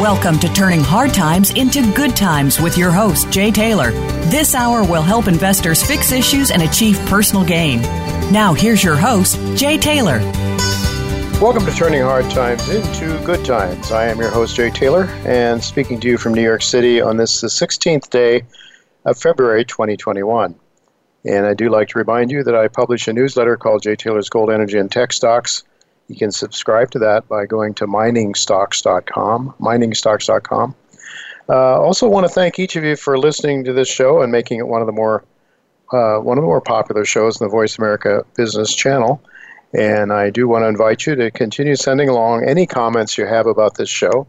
Welcome to Turning Hard Times into Good Times with your host, Jay Taylor. This hour will help investors fix issues and achieve personal gain. Now, here's your host, Jay Taylor. Welcome to Turning Hard Times into Good Times. I am your host, Jay Taylor, and speaking to you from New York City on this, the 16th day of February 2021. And I do like to remind you that I publish a newsletter called Jay Taylor's Gold, Energy, and Tech Stocks. You can subscribe to that by going to miningstocks.com, miningstocks.com. Also want to thank each of you for listening to this show and making it one of the more popular shows in the Voice America Business Channel. And I do want to invite you to continue sending along any comments you have about this show,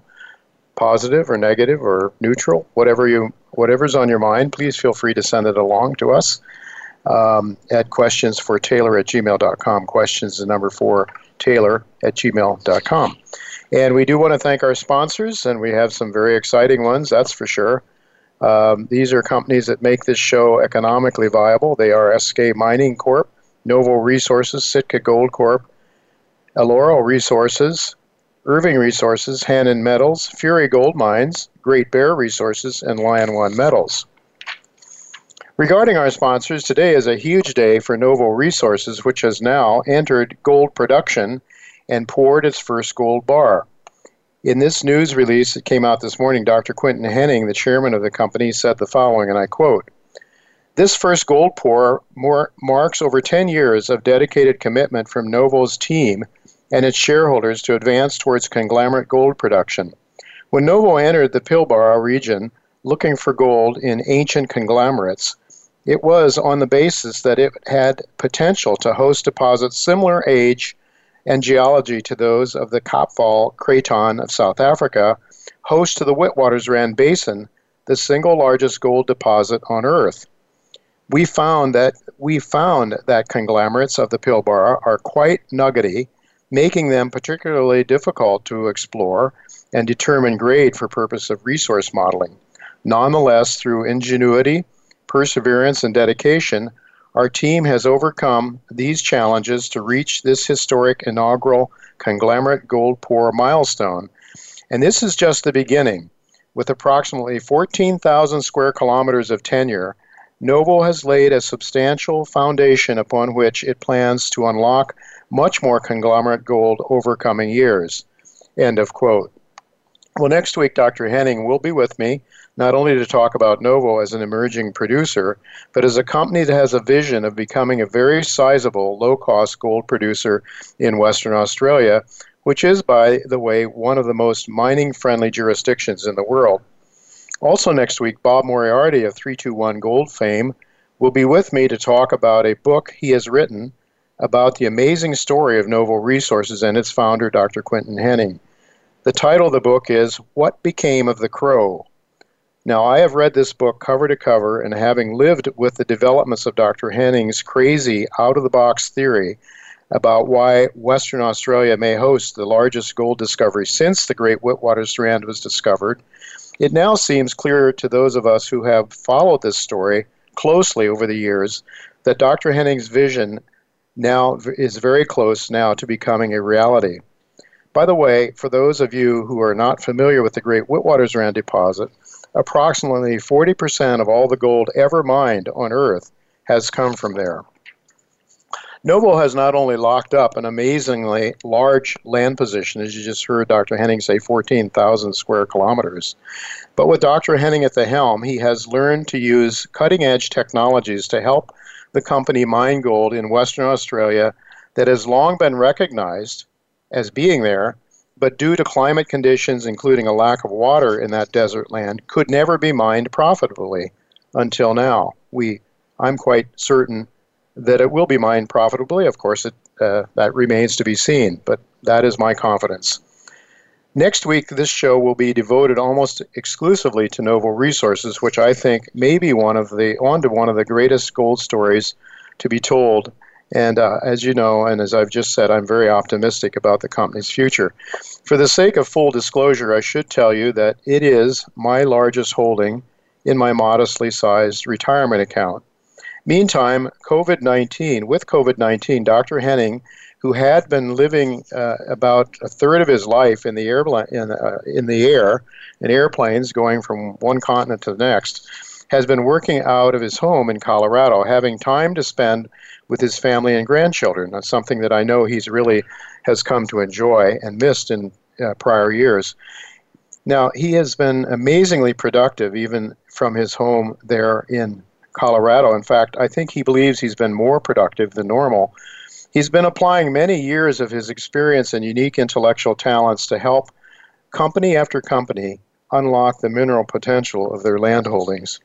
positive or negative or neutral, whatever's on your mind. Please feel free to send it along to us at questionsfortaylor@gmail.com. Questions the number 4. Taylor@gmail.com. And we do want to thank our sponsors, and we have some very exciting ones, that's for sure. These are companies that make this show economically viable. They are Eskay Mining Corp, Novo Resources, Sitka Gold Corp, Eloro Resources, Irving Resources, Hannan Metals, Fury Gold Mines, Great Bear Resources, and Lion One Metals. Regarding our sponsors, today is a huge day for Novo Resources, which has now entered gold production and poured its first gold bar. In this news release that came out this morning, Dr. Quinton Hennigh, the chairman of the company, said the following, and I quote, "This first gold pour marks over 10 years of dedicated commitment from Novo's team and its shareholders to advance towards conglomerate gold production. When Novo entered the Pilbara region looking for gold in ancient conglomerates, it was on the basis that it had potential to host deposits similar age and geology to those of the Kaapvaal Craton of South Africa, host to the Witwatersrand Basin, the single largest gold deposit on Earth. We found that conglomerates of the Pilbara are quite nuggety, making them particularly difficult to explore and determine grade for purpose of resource modeling. Nonetheless, through ingenuity, perseverance, and dedication, our team has overcome these challenges to reach this historic inaugural conglomerate gold pour milestone. And this is just the beginning. With approximately 14,000 square kilometers of tenure, Novo has laid a substantial foundation upon which it plans to unlock much more conglomerate gold over coming years." End of quote. Well, next week, Dr. Hennigh will be with me, not only to talk about Novo as an emerging producer, but as a company that has a vision of becoming a very sizable, low-cost gold producer in Western Australia, which is, by the way, one of the most mining-friendly jurisdictions in the world. Also next week, Bob Moriarty of 321 Gold fame will be with me to talk about a book he has written about the amazing story of Novo Resources and its founder, Dr. Quinton Hennigh. The title of the book is What Became of the Crow. Now, I have read this book cover to cover, and having lived with the developments of Dr. Hennigh's crazy, out-of-the-box theory about why Western Australia may host the largest gold discovery since the Great Witwatersrand was discovered, it now seems clearer to those of us who have followed this story closely over the years that Dr. Hennigh's vision now is very close now to becoming a reality. By the way, for those of you who are not familiar with the Great Witwatersrand deposit, approximately 40% of all the gold ever mined on Earth has come from there. Novo has not only locked up an amazingly large land position, as you just heard Dr. Hennigh say, 14,000 square kilometers, but with Dr. Hennigh at the helm, he has learned to use cutting-edge technologies to help the company mined gold in Western Australia that has long been recognized as being there, but due to climate conditions, including a lack of water in that desert land, could never be mined profitably until now. I'm quite certain that it will be mined profitably. Of course, that remains to be seen, but that is my confidence. Next week, this show will be devoted almost exclusively to Novo Resources, which I think may be one of the greatest gold stories to be told. And as you know, and as I've just said, I'm very optimistic about the company's future. For the sake of full disclosure, I should tell you that it is my largest holding in my modestly sized retirement account. Meantime, with COVID-19, Dr. Hennigh, who had been living about a third of his life in airplanes going from one continent to the next, has been working out of his home in Colorado, having time to spend with his family and grandchildren. That's something that I know he's really has come to enjoy and missed in prior years. Now, he has been amazingly productive even from his home there in Colorado. In fact, I think he believes he's been more productive than normal. He's been applying many years of his experience and unique intellectual talents to help company after company unlock the mineral potential of their land holdings.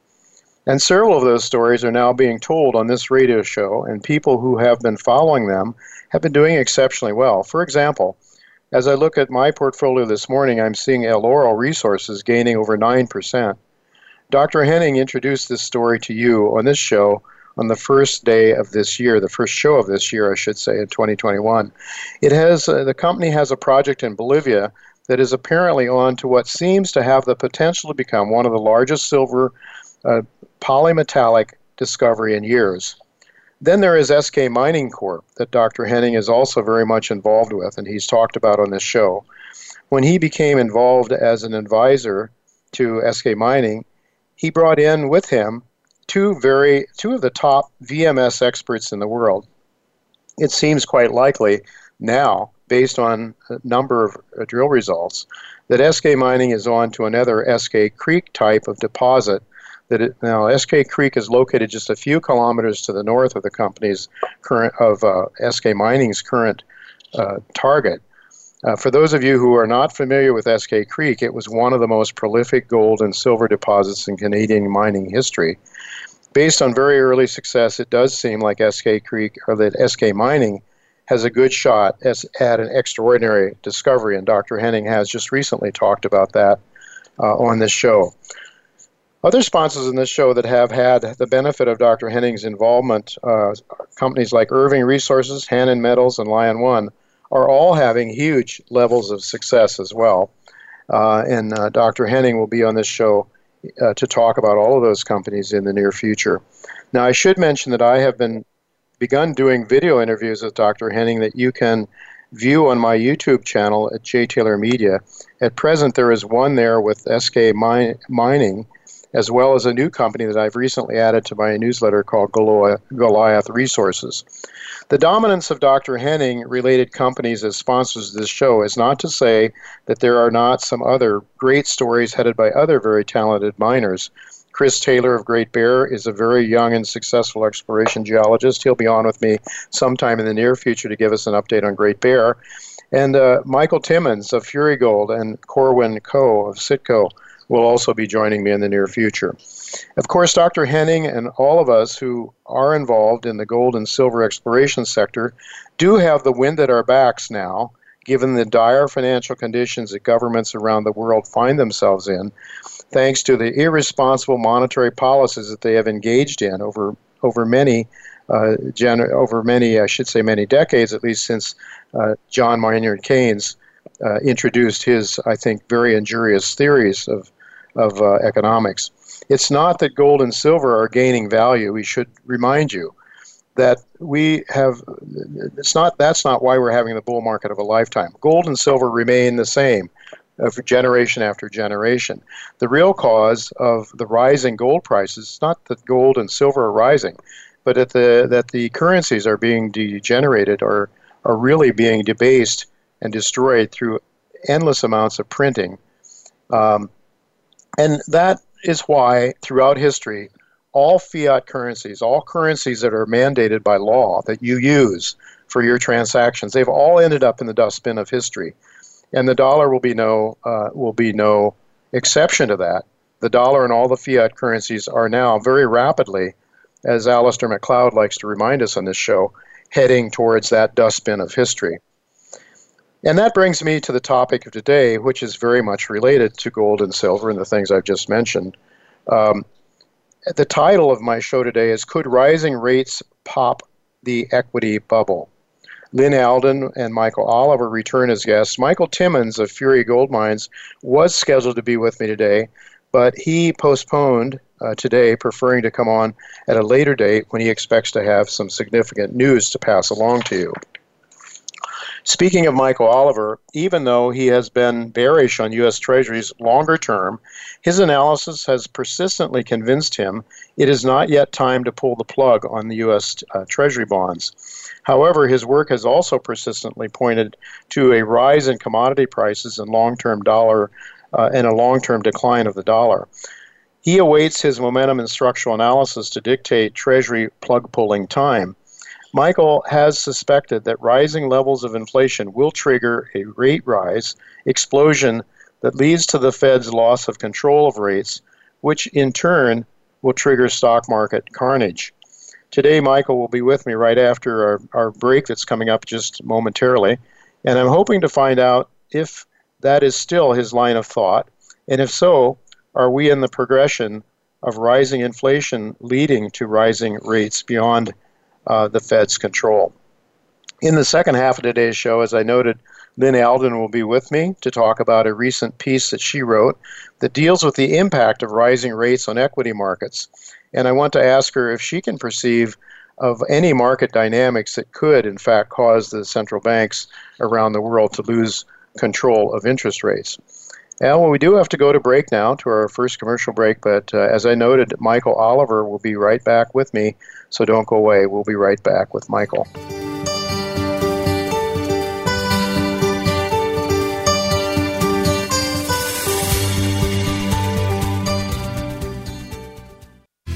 And several of those stories are now being told on this radio show, and people who have been following them have been doing exceptionally well. For example, as I look at my portfolio this morning, I'm seeing Eloro Resources gaining over 9%. Dr. Hennigh introduced this story to you on this show on the first day of this year, the first show of this year, I should say, in 2021. It has the company has a project in Bolivia that is apparently on to what seems to have the potential to become one of the largest silver polymetallic discovery in years. Then there is Eskay Mining Corp that Dr. Hennigh is also very much involved with, and he's talked about on this show. When he became involved as an advisor to Eskay Mining, he brought in with him two of the top VMS experts in the world. It seems quite likely now, based on a number of drill results, that Eskay Mining is on to another Eskay Creek type of deposit. Now, Eskay Creek is located just a few kilometers to the north of the company's Eskay Mining's current target. For those of you who are not familiar with Eskay Creek, it was one of the most prolific gold and silver deposits in Canadian mining history. Based on very early success, it does seem like Eskay Mining has a good shot at an extraordinary discovery, and Dr. Hennigh has just recently talked about that on this show. Other sponsors in this show that have had the benefit of Dr. Hennigh's involvement, companies like Irving Resources, Hannan Metals, and Lion One, are all having huge levels of success as well. And Dr. Hennigh will be on this show to talk about all of those companies in the near future. Now, I should mention that I have begun doing video interviews with Dr. Hennigh that you can view on my YouTube channel at Jay Taylor Media. At present, there is one there with Eskay Mining, as well as a new company that I've recently added to my newsletter called Goliath Resources. The dominance of Dr. Hennigh-related companies as sponsors of this show is not to say that there are not some other great stories headed by other very talented miners. Chris Taylor of Great Bear is a very young and successful exploration geologist. He'll be on with me sometime in the near future to give us an update on Great Bear. And Michael Timmons of Fury Gold and Corwin Coe of Sitka will also be joining me in the near future. Of course, Dr. Hennigh and all of us who are involved in the gold and silver exploration sector do have the wind at our backs now, given the dire financial conditions that governments around the world find themselves in, thanks to the irresponsible monetary policies that they have engaged in over many decades, at least since John Maynard Keynes introduced his, I think, very injurious theories of economics. It's not that gold and silver are gaining value. We should remind you that that's not why we're having the bull market of a lifetime. Gold and silver remain the same for generation after generation. The real cause of the rising gold prices is not that gold and silver are rising, but that the currencies are being degenerated or are really being debased and destroyed through endless amounts of printing. And that is why, throughout history, all fiat currencies, all currencies that are mandated by law that you use for your transactions, they've all ended up in the dustbin of history, and the dollar will be no exception to that. The dollar and all the fiat currencies are now very rapidly, as Alistair McLeod likes to remind us on this show, heading towards that dustbin of history. And that brings me to the topic of today, which is very much related to gold and silver and the things I've just mentioned. The title of my show today is Could Rising Rates Pop the Equity Bubble? Lynn Alden and Michael Oliver return as guests. Michael Timmons of Fury Gold Mines was scheduled to be with me today, but he postponed today, preferring to come on at a later date when he expects to have some significant news to pass along to you. Speaking of Michael Oliver, even though he has been bearish on U.S. Treasuries longer term, his analysis has persistently convinced him it is not yet time to pull the plug on the U.S. Treasury bonds. However, his work has also persistently pointed to a rise in commodity prices and a long-term decline of the dollar. He awaits his momentum and structural analysis to dictate Treasury plug-pulling time. Michael has suspected that rising levels of inflation will trigger a rate rise explosion that leads to the Fed's loss of control of rates, which in turn will trigger stock market carnage. Today, Michael will be with me right after our break that's coming up just momentarily, and I'm hoping to find out if that is still his line of thought, and if so, are we in the progression of rising inflation leading to rising rates beyond the Fed's control. In the second half of today's show, as I noted, Lynn Alden will be with me to talk about a recent piece that she wrote that deals with the impact of rising rates on equity markets. And I want to ask her if she can perceive of any market dynamics that could, in fact, cause the central banks around the world to lose control of interest rates. And well, we do have to go to break now, to our first commercial break, but as I noted, Michael Oliver will be right back with me, so don't go away. We'll be right back with Michael.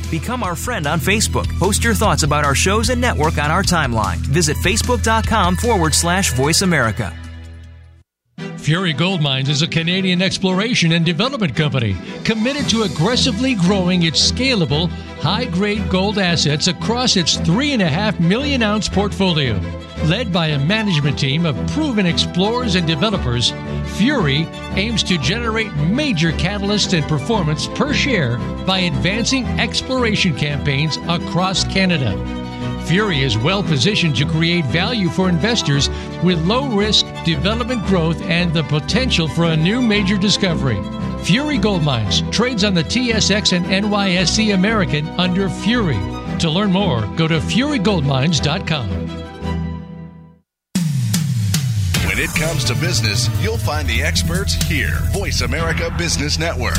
Become our friend on Facebook. Post your thoughts about our shows and network on our timeline. Visit facebook.com/Voice America. Fury Gold Mines is a Canadian exploration and development company committed to aggressively growing its scalable, high-grade gold assets across its 3.5 million-ounce portfolio. Led by a management team of proven explorers and developers, Fury aims to generate major catalysts and performance per share by advancing exploration campaigns across Canada. Fury is well positioned to create value for investors with low risk, development growth, and the potential for a new major discovery. Fury Gold Mines trades on the TSX and NYSE American under Fury. To learn more, go to furygoldmines.com. When it comes to business, you'll find the experts here. Voice America Business Network.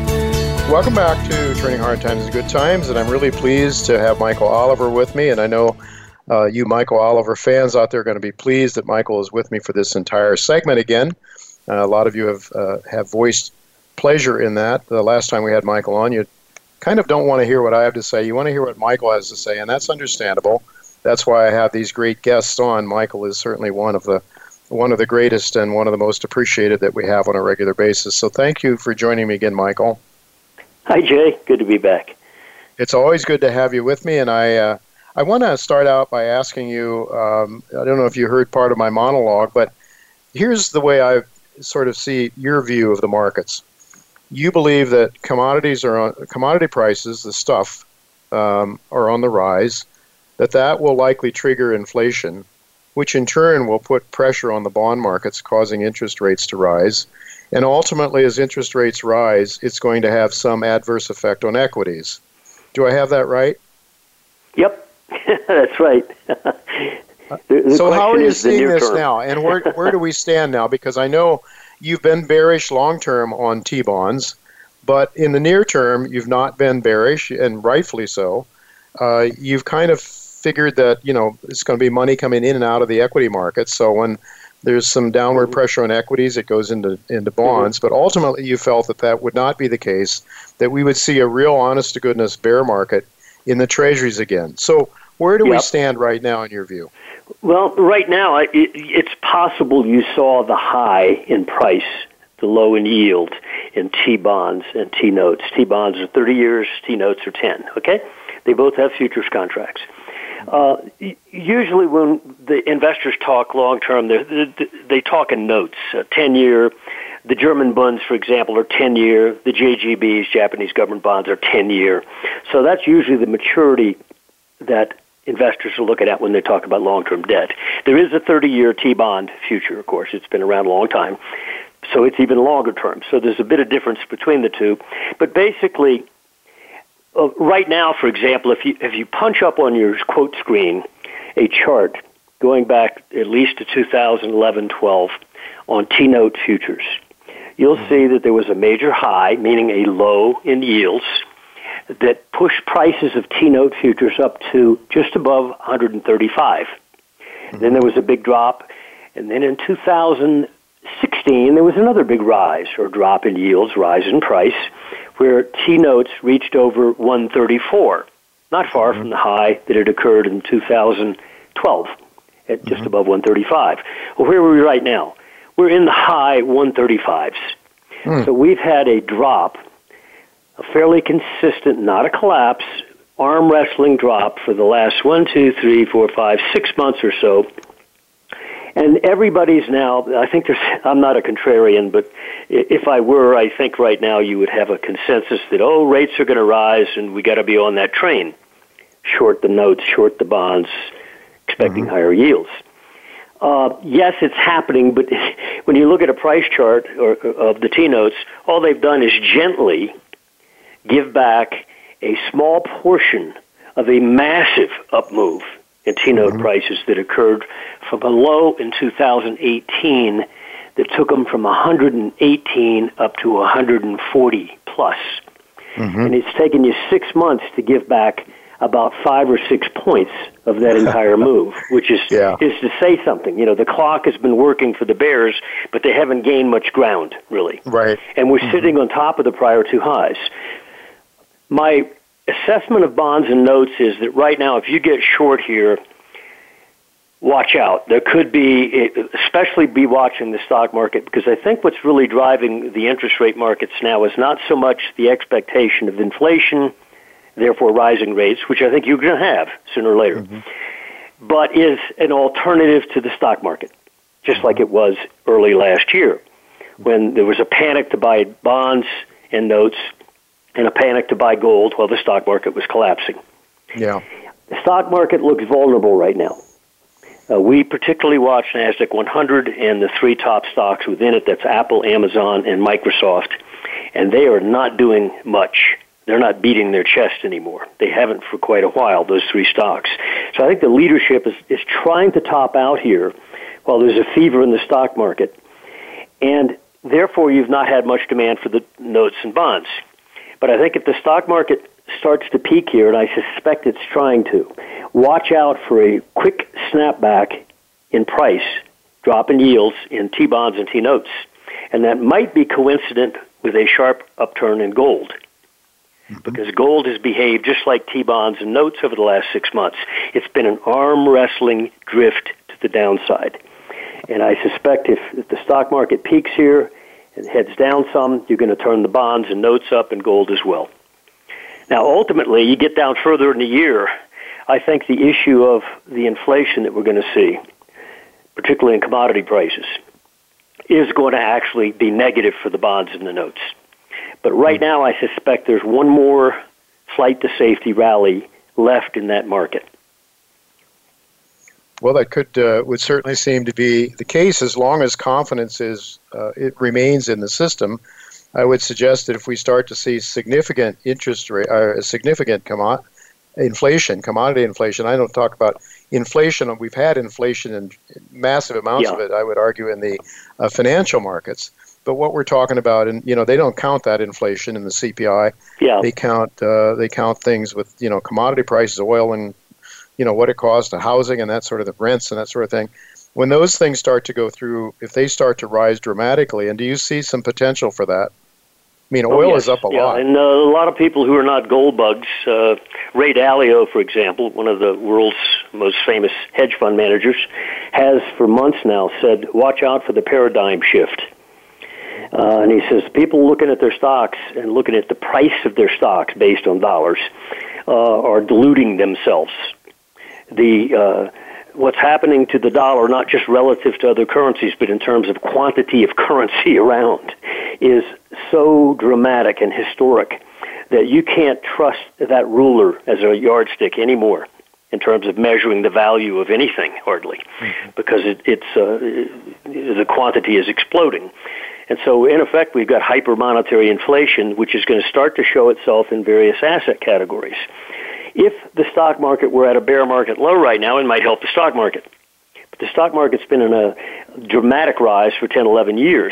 Welcome back to Turning Hard Times to Good Times, and I'm really pleased to have Michael Oliver with me, and I know you Michael Oliver fans out there are going to be pleased that Michael is with me for this entire segment again. A lot of you have voiced pleasure in that. The last time we had Michael on, you kind of don't want to hear what I have to say. You want to hear what Michael has to say, and that's understandable. That's why I have these great guests on. Michael is certainly one of the greatest and one of the most appreciated that we have on a regular basis. So thank you for joining me again, Michael. Hi, Jay. Good to be back. It's always good to have you with me, and I want to start out by asking you, I don't know if you heard part of my monologue, but here's the way I sort of see your view of the markets. You believe that commodity prices, the stuff, are on the rise, that will likely trigger inflation, which in turn will put pressure on the bond markets, causing interest rates to rise. And ultimately, as interest rates rise, it's going to have some adverse effect on equities. Do I have that right? Yep, that's right. The so how are you seeing this term now, and where do we stand now? Because I know you've been bearish long-term on T-bonds, but in the near term, you've not been bearish, and rightfully so. You've kind of figured that, you know, it's going to be money coming in and out of the equity market, so when there's some downward pressure on equities, it goes into bonds, but ultimately you felt that that would not be the case, that we would see a real honest-to-goodness bear market in the treasuries again. So where do we stand right now in your view? Well, right now, it's possible you saw the high in price, the low in yield in T-bonds and T-notes. T-bonds are 30 years, T-notes are 10, okay? They both have futures contracts. Usually when the investors talk long-term, they talk in notes, 10-year. The German bonds, for example, are 10-year. The JGBs, Japanese government bonds, are 10-year. So that's usually the maturity that investors are looking at when they talk about long-term debt. There is a 30-year T-bond future, of course. It's been around a long time, so it's even longer term. So there's a bit of difference between the two. But basically, right now, for example, if you punch up on your quote screen a chart going back at least to 2011-12 on T-note futures, you'll see that there was a major high, meaning a low in yields, that pushed prices of T-note futures up to just above 135. Then there was a big drop, and then in 2016, there was another big rise, or drop in yields, rise in price, where T-notes reached over 134, not far from the high that had occurred in 2012, at just above 135. Well, where are we right now? We're in the high 135s. So we've had a drop, a fairly consistent, not a collapse, arm wrestling drop for the last 6 months or so. And everybody's now, I think there's, I'm not a contrarian, but if I were, I think right now you would have a consensus that, oh, rates are going to rise and we got to be on that train. Short the notes, short the bonds, expecting higher yields. Yes, it's happening, but when you look at a price chart of the T-notes, all they've done is gently give back a small portion of a massive up move in T-note prices that occurred from a low in 2018 that took them from 118 up to 140 plus. And it's taken you 6 months to give back about 5 or 6 points of that entire move, which is to say something. You know, the clock has been working for the bears, but they haven't gained much ground, really. Right. And we're sitting on top of the prior two highs. My assessment of bonds and notes is that right now, if you get short here, watch out. There could be, especially be watching the stock market, because I think what's really driving the interest rate markets now is not so much the expectation of inflation, therefore rising rates, which I think you're going to have sooner or later, but is an alternative to the stock market, just like it was early last year when there was a panic to buy bonds and notes and a panic to buy gold while the stock market was collapsing. Yeah, the stock market looks vulnerable right now. We particularly watch NASDAQ 100 and the three top stocks within it. That's Apple, Amazon, and Microsoft, and they are not doing much. They're not beating their chest anymore. They haven't for quite a while, those three stocks. So I think the leadership is trying to top out here while there's a fever in the stock market. And therefore, you've not had much demand for the notes and bonds. But I think if the stock market starts to peak here, and I suspect it's trying to, watch out for a quick snapback in price, drop in yields in T-bonds and T-notes. And that might be coincident with a sharp upturn in gold, because gold has behaved just like T-bonds and notes over the last 6 months. It's been an arm wrestling drift to the downside. And I suspect if the stock market peaks here and heads down some, you're going to turn the bonds and notes up and gold as well. Now, ultimately, you get down further in the year, I think the issue of the inflation that we're going to see, particularly in commodity prices, is going to actually be negative for the bonds and the notes. But right now, I suspect there's one more flight to safety rally left in that market. Well, that could would certainly seem to be the case as long as confidence is it remains in the system. I would suggest that if we start to see significant interest rate, significant commodity inflation. I don't talk about inflation. We've had inflation in massive amounts of it. I would argue in the financial markets. But what we're talking about, and you know, they don't count that inflation in the CPI. Yeah. They count things with commodity prices, oil, and what it costs to housing and that sort of the rents and that sort of thing. When those things start to go through, if they start to rise dramatically, and do you see some potential for that? I mean, oil is up a lot. Yeah, and a lot of people who are not gold bugs, Ray Dalio, for example, one of the world's most famous hedge fund managers, has for months now said, watch out for the paradigm shift. And he says, people looking at their stocks and looking at the price of their stocks based on dollars are deluding themselves. What's happening to the dollar, not just relative to other currencies, but in terms of quantity of currency around, is so dramatic and historic that you can't trust that ruler as a yardstick anymore in terms of measuring the value of anything, hardly, because the quantity is exploding. And so, in effect, we've got hyper-monetary inflation, which is going to start to show itself in various asset categories. If the stock market were at a bear market low right now, it might help the stock market. But the stock market's been in a dramatic rise for 10, 11 years.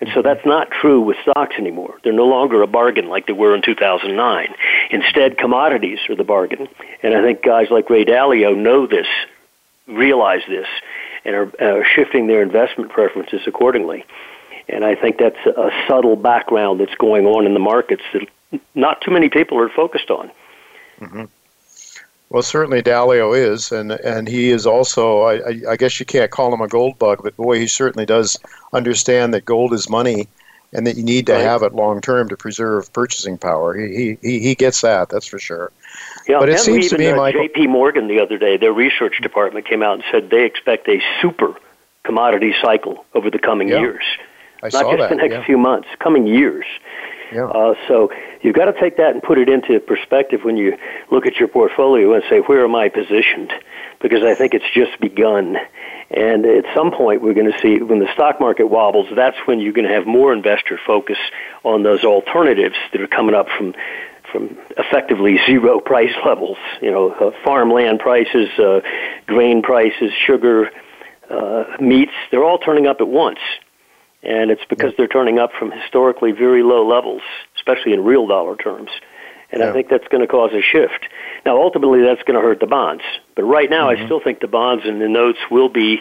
And so that's not true with stocks anymore. They're no longer a bargain like they were in 2009. Instead, commodities are the bargain. And I think guys like Ray Dalio know this, realize this, and are shifting their investment preferences accordingly. And I think that's a subtle background that's going on in the markets that not too many people are focused on. Mm-hmm. Well, certainly Dalio is, and he is also, I guess you can't call him a gold bug, but boy, he certainly does understand that gold is money and that you need to have it long term to preserve purchasing power. He gets that, that's for sure. Yeah, but it seems to me, Michael, J.P. Morgan the other day, their research department came out and said they expect a super commodity cycle over the coming years. I saw that. Not just the next few months, coming years. Yeah. So you've got to take that and put it into perspective when you look at your portfolio and say, where am I positioned? Because I think it's just begun. And at some point, we're going to see when the stock market wobbles, that's when you're going to have more investor focus on those alternatives that are coming up from effectively zero price levels, farmland prices, grain prices, sugar, meats. They're all turning up at once. And it's because they're turning up from historically very low levels, especially in real dollar terms. And I think that's going to cause a shift. Now, ultimately, that's going to hurt the bonds. But right now, I still think the bonds and the notes will be,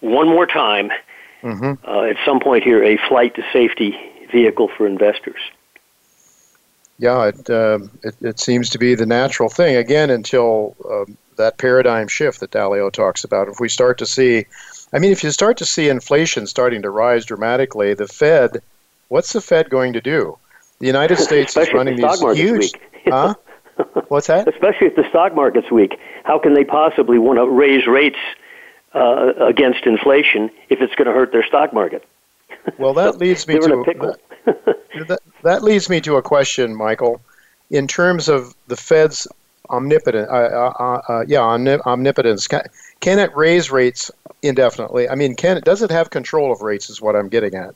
one more time, at some point here, a flight to safety vehicle for investors. Yeah, it seems to be the natural thing, again, until that paradigm shift that Dalio talks about. If we start to see... I mean, if you start to see inflation starting to rise dramatically, the Fed, what's the Fed going to do? The United States is running these huge... Huh? What's that? Especially if the stock market's weak. How can they possibly want to raise rates against inflation if it's going to hurt their stock market? Well, that leads me to... that leads me to a question, Michael. In terms of the Fed's omnipotence, can it raise rates indefinitely? I mean, does it have control of rates is what I'm getting at.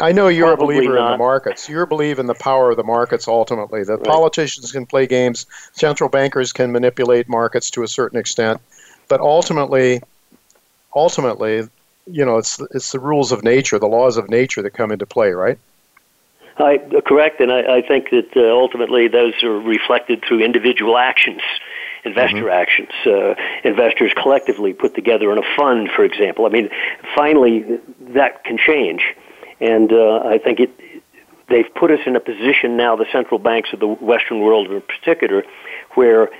I know you're probably a believer in the markets. You believe in the power of the markets ultimately. The politicians can play games. Central bankers can manipulate markets to a certain extent. But ultimately, it's the rules of nature, the laws of nature that come into play, right? Correct, and I think that ultimately those are reflected through individual actions, investor actions. Investors collectively put together in a fund, for example. I mean, finally, that can change, and I think they've put us in a position now, the central banks of the Western world in particular, where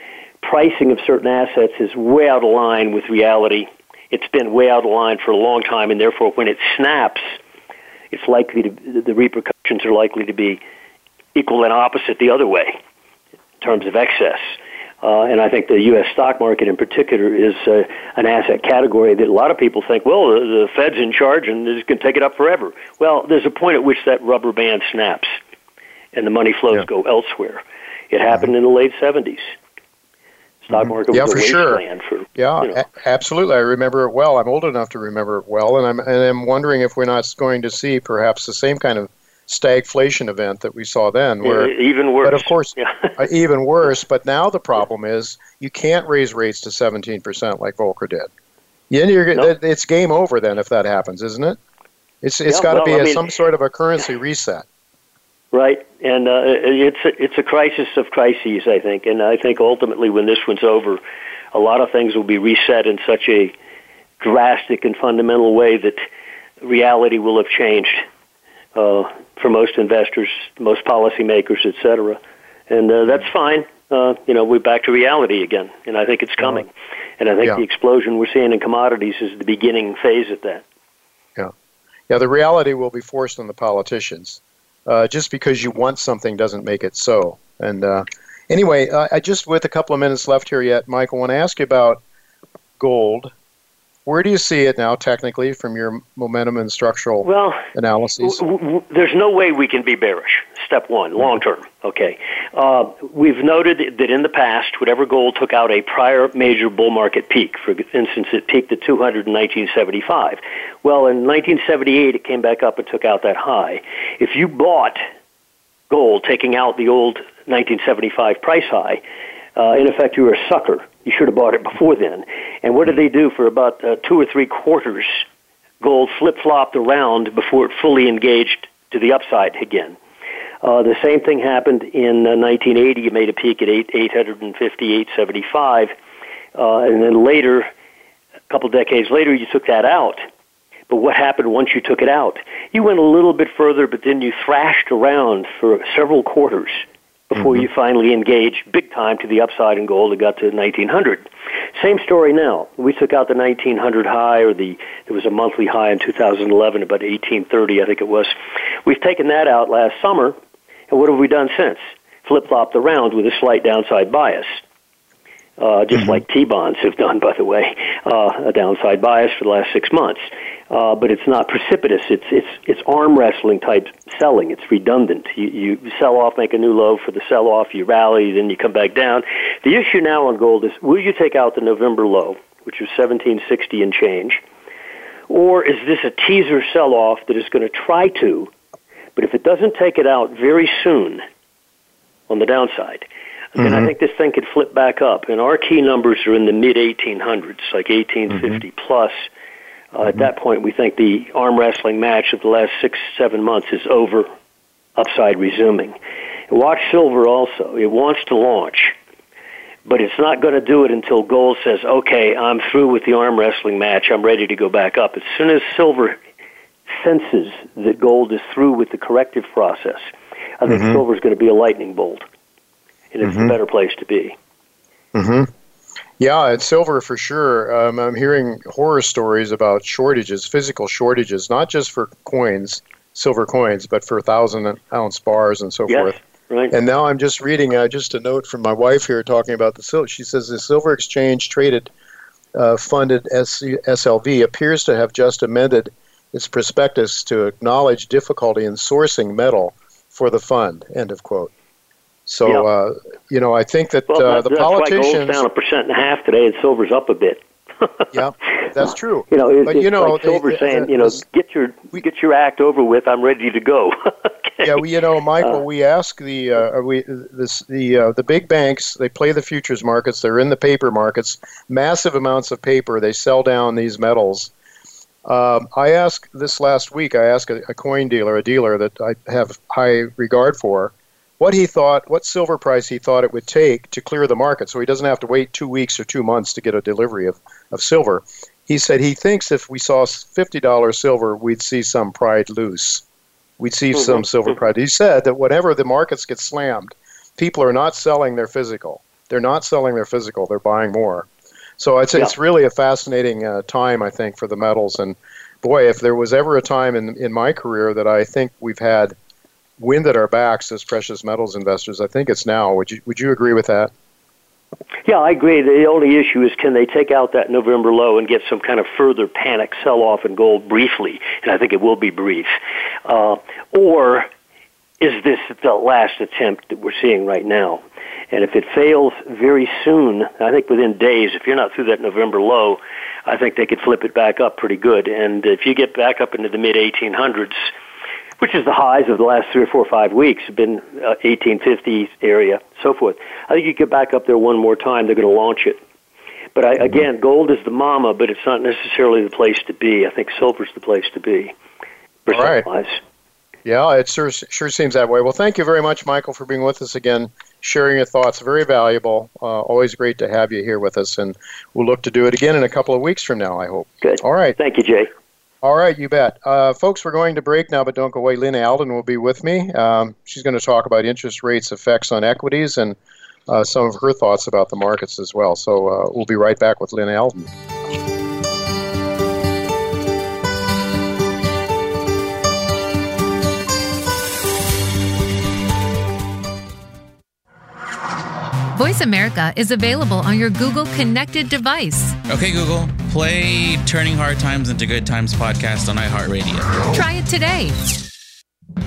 pricing of certain assets is way out of line with reality. It's been way out of line for a long time, and therefore when it snaps, it's likely the repercussions are likely to be equal and opposite the other way in terms of excess. And I think the U.S. stock market in particular is an asset category that a lot of people think, well, the Fed's in charge and it's going to take it up forever. Well, there's a point at which that rubber band snaps and the money flows go elsewhere. It happened in the late 70s. I'm working with the wasteland. Absolutely. I remember it well. I'm old enough to remember it well, and I'm wondering if we're not going to see perhaps the same kind of stagflation event that we saw then. Where, even worse. But of course, even worse. But now the problem is you can't raise rates to 17% like Volcker did. It's game over then if that happens, isn't it? It's got to be some sort of a currency reset. Right, and it's a crisis of crises, I think, and I think ultimately when this one's over, a lot of things will be reset in such a drastic and fundamental way that reality will have changed for most investors, most policymakers, et cetera. And that's fine. We're back to reality again, and I think it's coming. And I think the explosion we're seeing in commodities is the beginning phase of that. Yeah, the reality will be forced on the politicians. Just because you want something doesn't make it so. And anyway, I just, with a couple of minutes left here yet, Michael, I want to ask you about gold. Where do you see it now, technically, from your momentum and structural analyses? There's no way we can be bearish, step one, long term. Okay. We've noted that in the past, whatever gold took out a prior major bull market peak, for instance, it peaked at 200 in 1975. Well, in 1978, it came back up and took out that high. If you bought gold taking out the old 1975 price high, in effect, you were a sucker. You should have bought it before then. And what did they do for about 2 or 3 quarters? Gold flip-flopped around before it fully engaged to the upside again. The same thing happened in 1980. It made a peak at 850, 875. And then later, a couple decades later, you took that out. But what happened once you took it out? You went a little bit further, but then you thrashed around for several quarters before you finally engaged big time to the upside in gold and got to 1900. Same story now. We took out the 1900 high, or there was a monthly high in 2011, about 1830, I think it was. We've taken that out last summer, and what have we done since? Flip-flopped around with a slight downside bias, just like T-bonds have done, by the way, a downside bias for the last 6 months. But it's not precipitous. It's arm wrestling type selling. It's redundant. You sell off, make a new low for the sell off. You rally, then you come back down. The issue now on gold is: will you take out the November low, which was 1760 and change, or is this a teaser sell off that is going to try to? But if it doesn't take it out very soon, on the downside, then I think this thing could flip back up. And our key numbers are in the mid 1800s, like 1850 plus. At that point, we think the arm wrestling match of the last 6-7 months is over, upside resuming. Watch silver also. It wants to launch, but it's not going to do it until gold says, okay, I'm through with the arm wrestling match. I'm ready to go back up. As soon as silver senses that gold is through with the corrective process, I think silver is going to be a lightning bolt, and it's a better place to be. Yeah, it's silver for sure. I'm hearing horror stories about shortages, physical shortages, not just for coins, silver coins, but for 1,000-ounce bars and so forth. Right. And now I'm just reading just a note from my wife here talking about the silver. She says the Silver Exchange Traded Funded SLV appears to have just amended its prospectus to acknowledge difficulty in sourcing metal for the fund, end of quote. So, I think that the politicians... Well, gold's down 1.5% today and silver's up a bit. Yeah, that's true. Like silver's saying, get your act over with, I'm ready to go. Okay. Yeah, Michael, we ask the big banks, they play the futures markets, they're in the paper markets, massive amounts of paper, they sell down these metals. I asked a coin dealer, a dealer that I have high regard for, what silver price he thought it would take to clear the market so he doesn't have to wait 2 weeks or 2 months to get a delivery of silver. He said he thinks if we saw $50 silver, we'd see some pride loose. We'd see some silver pride. He said that whenever the markets get slammed, people are not selling their physical. They're not selling their physical. They're buying more. So it's really a fascinating time, I think, for the metals. And, boy, if there was ever a time in my career that I think we've had wind at our backs as precious metals investors, I think it's now. Would you agree with that? Yeah, I agree. The only issue is, can they take out that November low and get some kind of further panic sell-off in gold briefly? And I think it will be brief. Or is this the last attempt that we're seeing right now? And if it fails very soon, I think within days, if you're not through that November low, I think they could flip it back up pretty good. And if you get back up into the mid-1800s, which is the highs of the last 3 or 4 or 5 weeks, have been 1850s area, so forth, I think you get back up there one more time, they're going to launch it. But again, gold is the mama, but it's not necessarily the place to be. I think silver's the place to be. All right. Yeah, it sure seems that way. Well, thank you very much, Michael, for being with us again, sharing your thoughts. Very valuable. Always great to have you here with us, and we'll look to do it again in a couple of weeks from now, I hope. Good. All right. Thank you, Jay. All right, you bet. Folks, we're going to break now, but don't go away. Lynn Alden will be with me. She's going to talk about interest rates' effects on equities and some of her thoughts about the markets as well. So we'll be right back with Lynn Alden. Voice America is available on your Google connected device. Okay, Google, play Turning Hard Times into Good Times podcast on iHeartRadio. Try it today.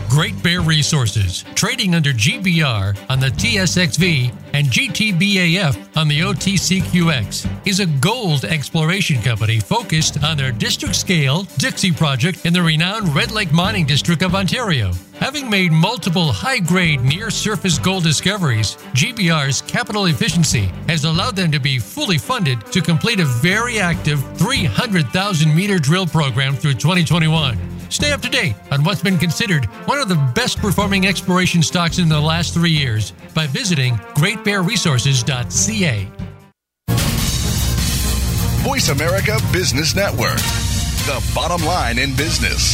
Great Bear Resources, trading under GBR on the TSXV and GTBAF on the OTCQX, is a gold exploration company focused on their district-scale Dixie project in the renowned Red Lake Mining District of Ontario. Having made multiple high-grade near-surface gold discoveries, GBR's capital efficiency has allowed them to be fully funded to complete a very active 300,000-meter drill program through 2021. Stay up to date on what's been considered one of the best-performing exploration stocks in the last 3 years by visiting greatbearresources.ca. Voice America Business Network, the bottom line in business.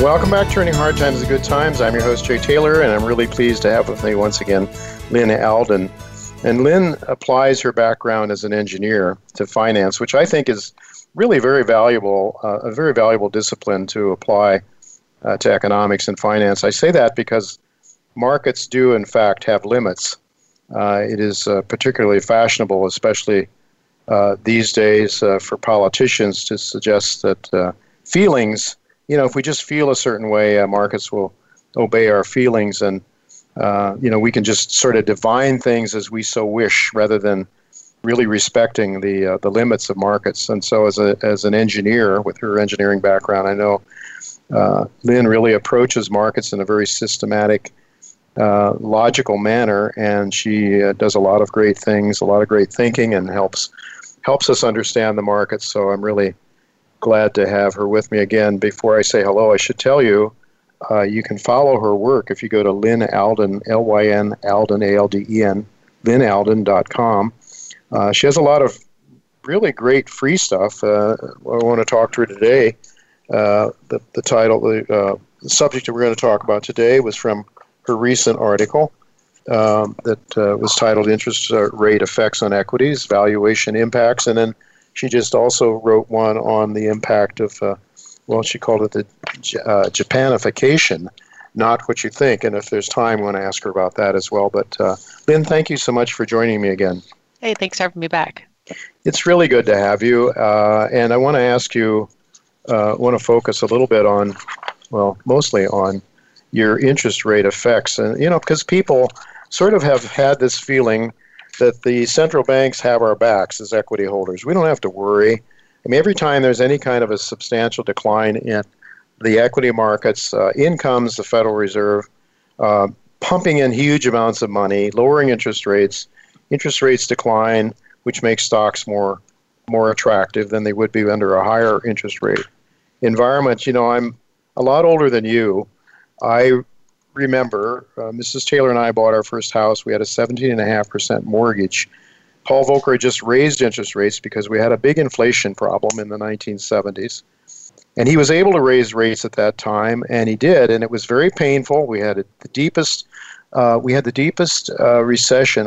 Welcome back to Turning Hard Times to Good Times. I'm your host, Jay Taylor, and I'm really pleased to have with me once again Lynn Alden. And Lynn applies her background as an engineer to finance, which I think is really very valuable, a very valuable discipline to apply to economics and finance. I say that because markets do, in fact, have limits. It is particularly fashionable, especially these days, for politicians to suggest that feelings. You know, if we just feel a certain way, markets will obey our feelings, and we can just sort of divine things as we so wish, rather than really respecting the limits of markets. And so, as an engineer with her engineering background, I know Lynn really approaches markets in a very systematic, logical manner, and she does a lot of great things, a lot of great thinking, and helps us understand the markets. So I'm really glad to have her with me again. Before I say hello, I should tell you, you can follow her work if you go to Lynn Alden, L-Y-N, Alden, A-L-D-E-N, lynnalden.com. She has a lot of really great free stuff. I want to talk to her today. The subject that we're going to talk about today was from her recent article that was titled Interest Rate Effects on Equities, Valuation Impacts, and then she just also wrote one on the impact of, she called it the Japanification, not what you think. And if there's time, I want to ask her about that as well. But Lynn, thank you so much for joining me again. Hey, thanks for having me back. It's really good to have you. And I want to ask you, want to focus a little bit on, mostly on your interest rate effects. And, because people sort of have had this feeling that the central banks have our backs as equity holders. We don't have to worry. I mean, every time there's any kind of a substantial decline in the equity markets, in comes the Federal Reserve, pumping in huge amounts of money, lowering interest rates. Interest rates decline, which makes stocks more attractive than they would be under a higher interest rate environment. I'm a lot older than you. I remember, Mrs. Taylor and I bought our first house. We had a 17.5% mortgage Paul Volcker just raised interest rates because we had a big inflation problem in the 1970s. And he was able to raise rates at that time, and he did, and it was very painful. We had the deepest recession,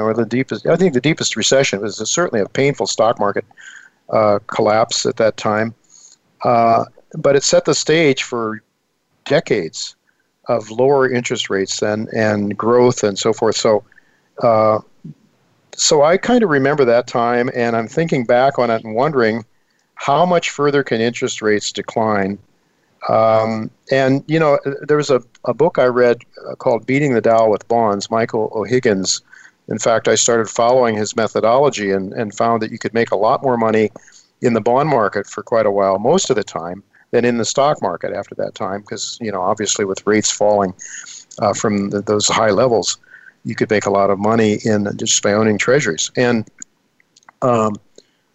or the deepest, I think the deepest recession. It was certainly a painful stock market collapse at that time. But it set the stage for decades of lower interest rates and growth and so forth. So I kind of remember that time, and I'm thinking back on it and wondering, how much further can interest rates decline? And, you know, there was a book I read called Beating the Dow with Bonds, Michael O'Higgins. In fact, I started following his methodology and found that you could make a lot more money in the bond market for quite a while, most of the time, than in the stock market after that time, because, you know, obviously with rates falling from those high levels, you could make a lot of money in just by owning treasuries. And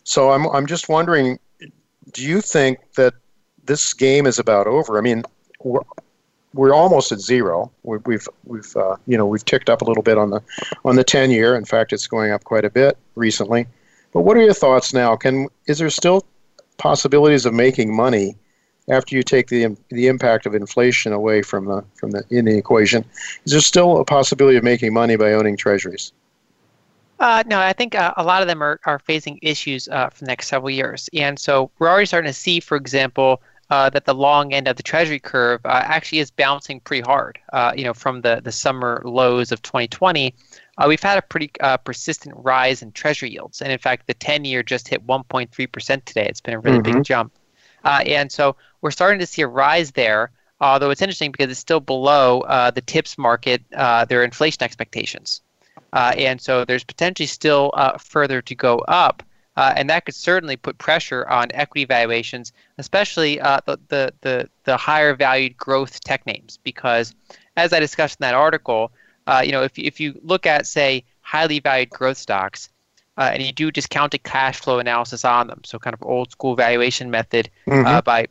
so I'm just wondering, do you think that this game is about over? I mean, we're almost at zero. We've ticked up a little bit on the 10-year. In fact, it's going up quite a bit recently. But what are your thoughts now? Is there still possibilities of making money after you take the impact of inflation away from the equation? Is there still a possibility of making money by owning treasuries? No, I think a lot of them are facing issues for the next several years. And so we're already starting to see, for example, that the long end of the treasury curve actually is bouncing pretty hard. From the summer lows of 2020, we've had a pretty persistent rise in treasury yields. And in fact, the 10-year just hit 1.3% today. It's been a really big jump. And so we're starting to see a rise there, although it's interesting because it's still below the TIPS market, their inflation expectations. And so there's potentially still further to go up, and that could certainly put pressure on equity valuations, especially the higher valued growth tech names. Because as I discussed in that article, if you look at, say, highly valued growth stocks, and you do discounted cash flow analysis on them, so kind of old school valuation method by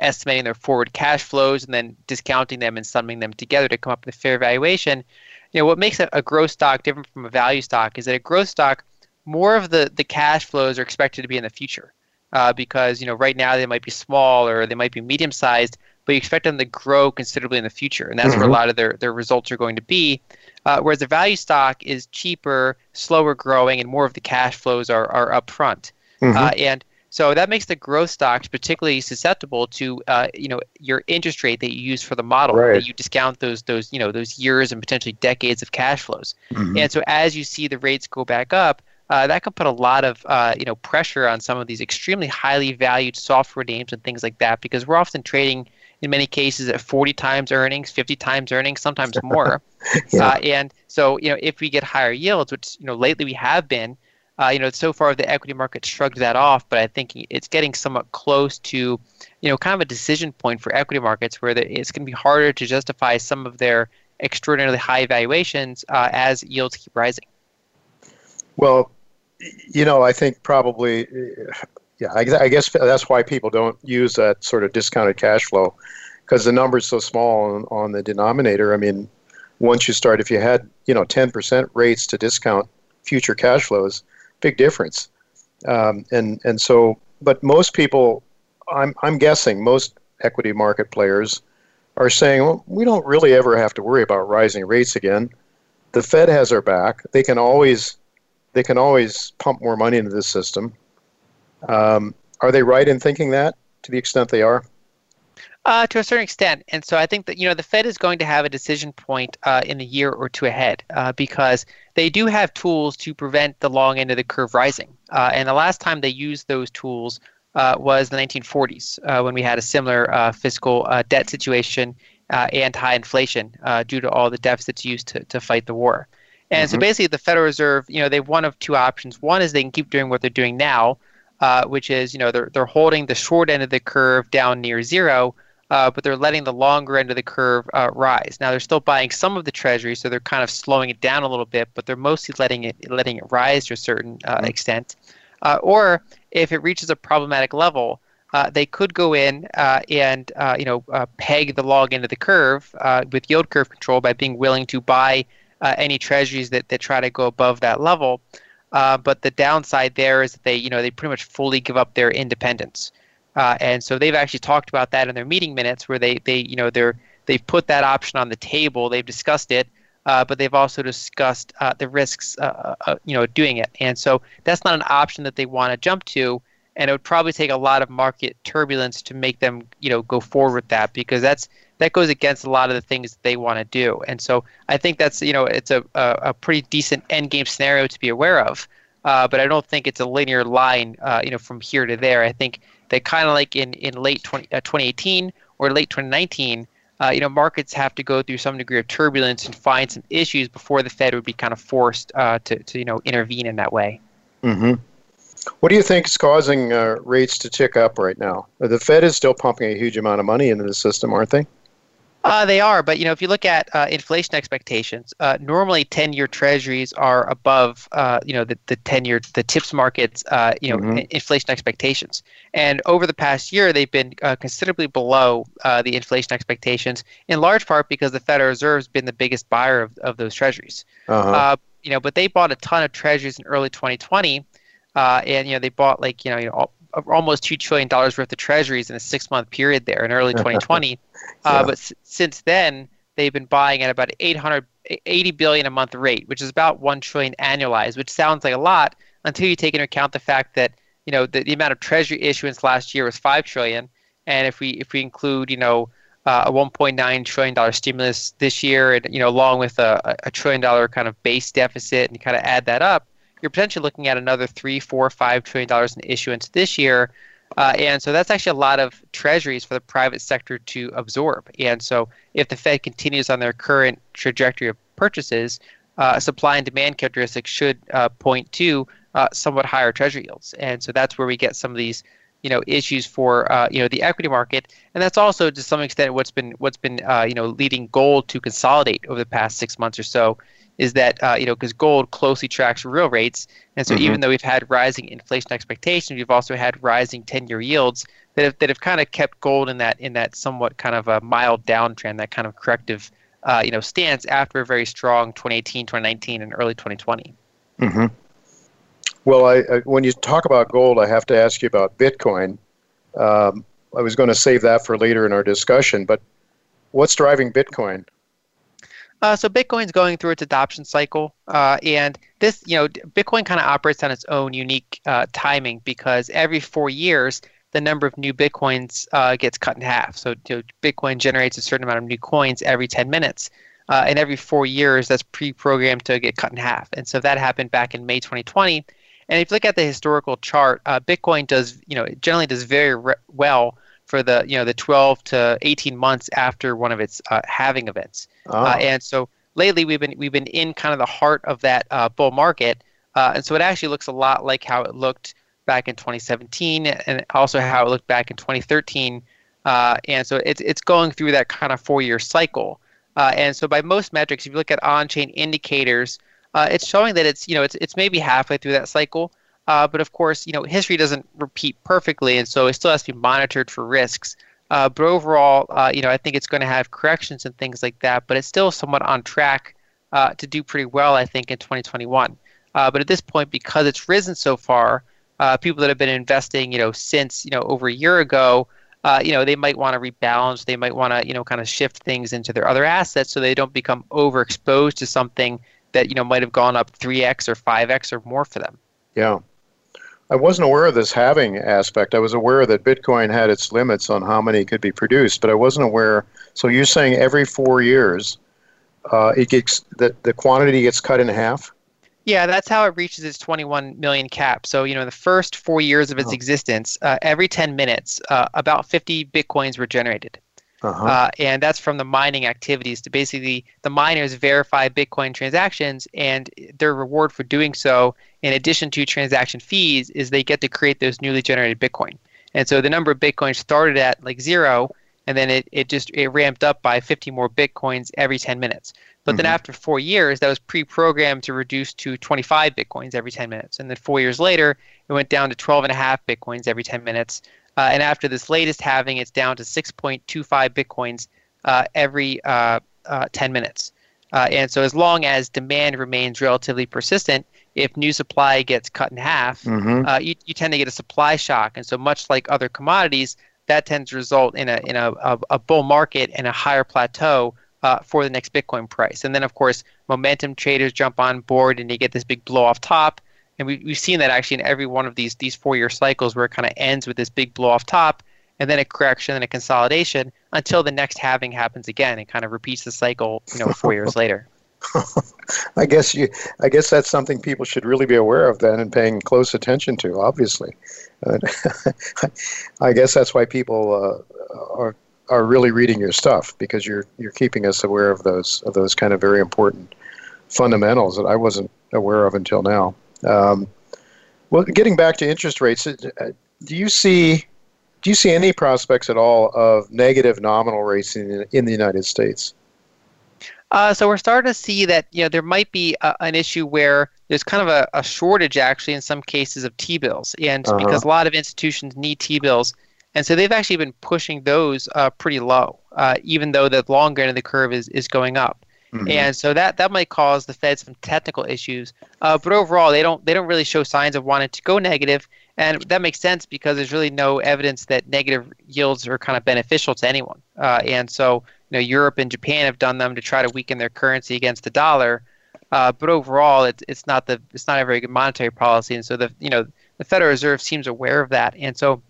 estimating their forward cash flows and then discounting them and summing them together to come up with a fair valuation. You know, what makes a growth stock different from a value stock is that a growth stock, more of the cash flows are expected to be in the future, because, you know, right now they might be small or they might be medium-sized, but you expect them to grow considerably in the future, and that's where a lot of their results are going to be. Whereas a value stock is cheaper, slower growing, and more of the cash flows are up front. And so that makes the growth stocks particularly susceptible to, your interest rate that you use for the model. Right. That you discount those years and potentially decades of cash flows. And so as you see the rates go back up, that can put a lot of pressure on some of these extremely highly valued software names and things like that, because we're often trading in many cases at 40 times earnings, 50 times earnings, sometimes more. And so if we get higher yields, which lately we have been. So far the equity market shrugged that off, but I think it's getting somewhat close to, kind of a decision point for equity markets where it's going to be harder to justify some of their extraordinarily high valuations as yields keep rising. Well, I think probably, I guess that's why people don't use that sort of discounted cash flow, because the number's so small on the denominator. I mean, once you start, if you had, 10% rates to discount future cash flows, big difference, and so. But most people, I'm guessing, most equity market players are saying, well, we don't really ever have to worry about rising rates again. The Fed has our back. They can always pump more money into this system. Are they right in thinking that, to the extent they are? To a certain extent, and so I think that the Fed is going to have a decision point in a year or two ahead, because they do have tools to prevent the long end of the curve rising. And the last time they used those tools was the 1940s, when we had a similar fiscal debt situation and high inflation due to all the deficits used to fight the war. And so basically, the Federal Reserve, they have one of two options. One is they can keep doing what they're doing now, which is they're holding the short end of the curve down near zero. But they're letting the longer end of the curve rise. Now, they're still buying some of the treasury, so they're kind of slowing it down a little bit, but they're mostly letting it rise to a certain extent. Or if it reaches a problematic level, they could go in and peg the long end of the curve with yield curve control by being willing to buy any treasuries that try to go above that level. But the downside there is that they, they pretty much fully give up their independence. And so they've actually talked about that in their meeting minutes, where they've put that option on the table. They've discussed it, but they've also discussed the risks, doing it. And so that's not an option that they want to jump to. And it would probably take a lot of market turbulence to make them, go forward with that, because that goes against a lot of the things that they want to do. And so I think that's, it's a pretty decent end game scenario to be aware of. But I don't think it's a linear line, from here to there. I think that kind of like in late 2018 or late 2019, markets have to go through some degree of turbulence and find some issues before the Fed would be kind of forced to intervene in that way. Mm-hmm. What do you think is causing rates to tick up right now? The Fed is still pumping a huge amount of money into the system, aren't they? They are, but if you look at inflation expectations, normally 10-year Treasuries are above the 10-year TIPS markets inflation expectations, and over the past year they've been considerably below the inflation expectations, in large part because the Federal Reserve's been the biggest buyer of those Treasuries. Uh-huh. But they bought a ton of Treasuries in early 2020, and they bought like almost $2 trillion worth of Treasuries in a 6-month period there in early 2020. But since then, they've been buying at about $880 billion a month rate, which is about $1 trillion annualized, which sounds like a lot until you take into account the fact that, the amount of Treasury issuance last year was $5 trillion. And if we include, a $1.9 trillion stimulus this year, and, along with a $1 trillion kind of base deficit, and you kind of add that up, you're potentially looking at another $3, $4, $5 trillion in issuance this year. And so that's actually a lot of Treasuries for the private sector to absorb. And so if the Fed continues on their current trajectory of purchases, supply and demand characteristics should point to somewhat higher Treasury yields. And so that's where we get some of these, issues for, the equity market. And that's also to some extent what's been leading gold to consolidate over the past 6 months or so, is that, because gold closely tracks real rates. And so even though we've had rising inflation expectations, we've also had rising 10-year yields that have kind of kept gold in that somewhat kind of a mild downtrend, that kind of corrective, stance after a very strong 2018, 2019, and early 2020. Mm-hmm. Well, I when you talk about gold, I have to ask you about Bitcoin. I was going to save that for later in our discussion, but what's driving Bitcoin? So Bitcoin's going through its adoption cycle, and this, Bitcoin kind of operates on its own unique timing, because every 4 years, the number of new Bitcoins gets cut in half. So Bitcoin generates a certain amount of new coins every 10 minutes, and every 4 years, that's pre-programmed to get cut in half. And so that happened back in May 2020. And if you look at the historical chart, Bitcoin does, generally does very well for the, the 12 to 18 months after one of its halving events. Oh. And so lately we've been in kind of the heart of that bull market. And so it actually looks a lot like how it looked back in 2017, and also how it looked back in 2013. And so it's going through that kind of 4-year cycle. And so by most metrics, if you look at on-chain indicators, it's showing that it's maybe halfway through that cycle. But of course, history doesn't repeat perfectly, and so it still has to be monitored for risks. But overall, I think it's going to have corrections and things like that, but it's still somewhat on track to do pretty well, I think, in 2021. But at this point, because it's risen so far, people that have been investing, since, over a year ago, they might want to rebalance. They might want to, kind of shift things into their other assets so they don't become overexposed to something that, might have gone up 3x or 5x or more for them. Yeah. I wasn't aware of this halving aspect. I was aware that Bitcoin had its limits on how many could be produced, but I wasn't aware. So you're saying every 4 years, it gets the quantity gets cut in half? Yeah, that's how it reaches its 21 million cap. So, in the first 4 years of its existence, every 10 minutes, about 50 Bitcoins were generated. Uh-huh. And that's from the mining activities. To basically, the miners verify Bitcoin transactions, and their reward for doing so, in addition to transaction fees, is they get to create those newly generated Bitcoin. And so the number of Bitcoins started at like zero, and then it ramped up by 50 more Bitcoins every 10 minutes. But then after 4 years, that was pre-programmed to reduce to 25 Bitcoins every 10 minutes. And then 4 years later, it went down to 12.5 Bitcoins every 10 minutes. And after this latest halving, it's down to 6.25 Bitcoins every 10 minutes. And so as long as demand remains relatively persistent, if new supply gets cut in half, you tend to get a supply shock. And so much like other commodities, that tends to result in a bull market and a higher plateau for the next Bitcoin price. And then, of course, momentum traders jump on board and you get this big blow off top. And we've seen that actually in every one of these four-year cycles where it kind of ends with this big blow off top and then a correction and a consolidation until the next halving happens again and kind of repeats the cycle, you know, 4 years later. I guess that's something people should really be aware of then and paying close attention to, obviously. I guess that's why people are really reading your stuff, because you're keeping us aware of those kind of very important fundamentals that I wasn't aware of until now. Well, getting back to interest rates, do you see any prospects at all of negative nominal rates in the United States? So we're starting to see that, you know, there might be an issue where there's kind of a shortage actually in some cases of T-bills, and because a lot of institutions need T-bills, and so they've actually been pushing those pretty low, even though the long end of the curve is going up. And so that might cause the Fed some technical issues, but overall they don't really show signs of wanting to go negative, and that makes sense because there's really no evidence that negative yields are kind of beneficial to anyone. And so, you know, Europe and Japan have done them to try to weaken their currency against the dollar, but overall it's not a very good monetary policy, and so the Federal Reserve seems aware of that, and so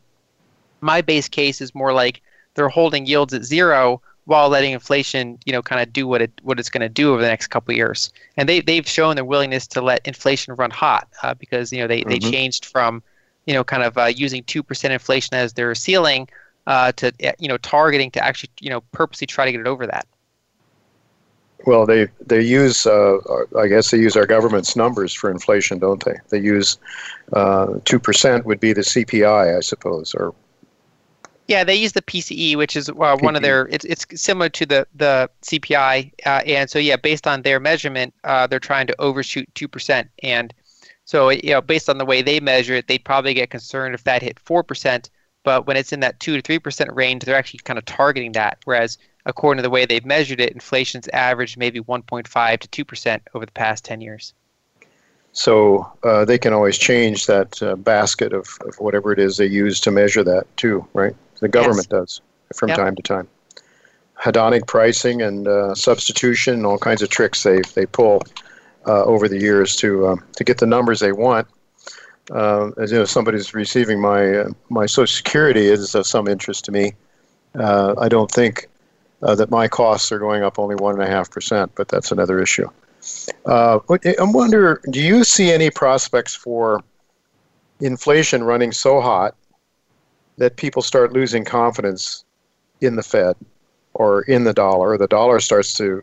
my base case is more like they're holding yields at zero while letting inflation, you know, kind of do what it's going to do over the next couple of years. And they've shown their willingness to let inflation run hot because, you know, they changed from, you know, kind of using 2% inflation as their ceiling to, you know, targeting to actually, you know, purposely try to get it over that. Well, they use our government's numbers for inflation, don't they? They use 2% would be the CPI, I suppose, or. Yeah, they use the PCE, which is one of their. It's similar to the CPI, and so yeah, based on their measurement, they're trying to overshoot 2%, and so, you know, based on the way they measure it, they'd probably get concerned if that hit 4%. But when it's in that 2 to 3% range, they're actually kind of targeting that. Whereas according to the way they've measured it, inflation's averaged maybe 1.5 to 2% over the past 10 years. So they can always change that basket of whatever it is they use to measure that too, right? The government does from time to time. Hedonic pricing and substitution, and all kinds of tricks they pull over the years to get the numbers they want. As you know, somebody's receiving my Social Security is of some interest to me. I don't think that my costs are going up only 1.5%, but that's another issue. I wonder, do you see any prospects for inflation running so hot that people start losing confidence in the Fed or in the dollar? The dollar starts to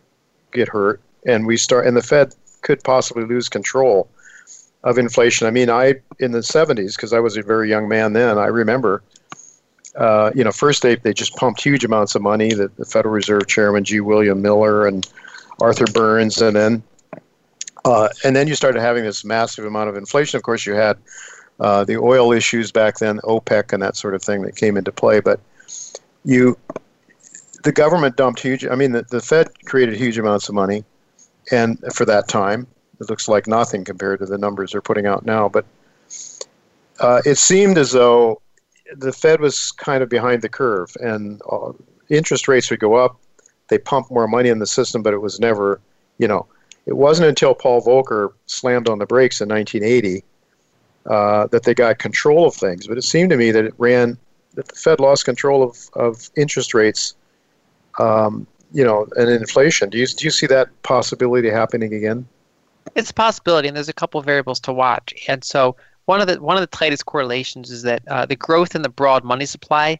get hurt, and the Fed could possibly lose control of inflation. I mean, in the 70s, because I was a very young man then, I remember, you know, first they just pumped huge amounts of money, that the Federal Reserve Chairman G. William Miller and Arthur Burns, and then you started having this massive amount of inflation. Of course, you had the oil issues back then, OPEC and that sort of thing that came into play. But the government dumped huge. I mean, the Fed created huge amounts of money, and for that time, it looks like nothing compared to the numbers they're putting out now. But it seemed as though the Fed was kind of behind the curve, and interest rates would go up. They pumped more money in the system, but it was never, you know, it wasn't until Paul Volcker slammed on the brakes in 1980. That they got control of things, but it seemed to me that the Fed lost control of interest rates, you know, and inflation. Do you see that possibility happening again? It's a possibility, and there's a couple of variables to watch. And so one of the tightest correlations is that the growth in the broad money supply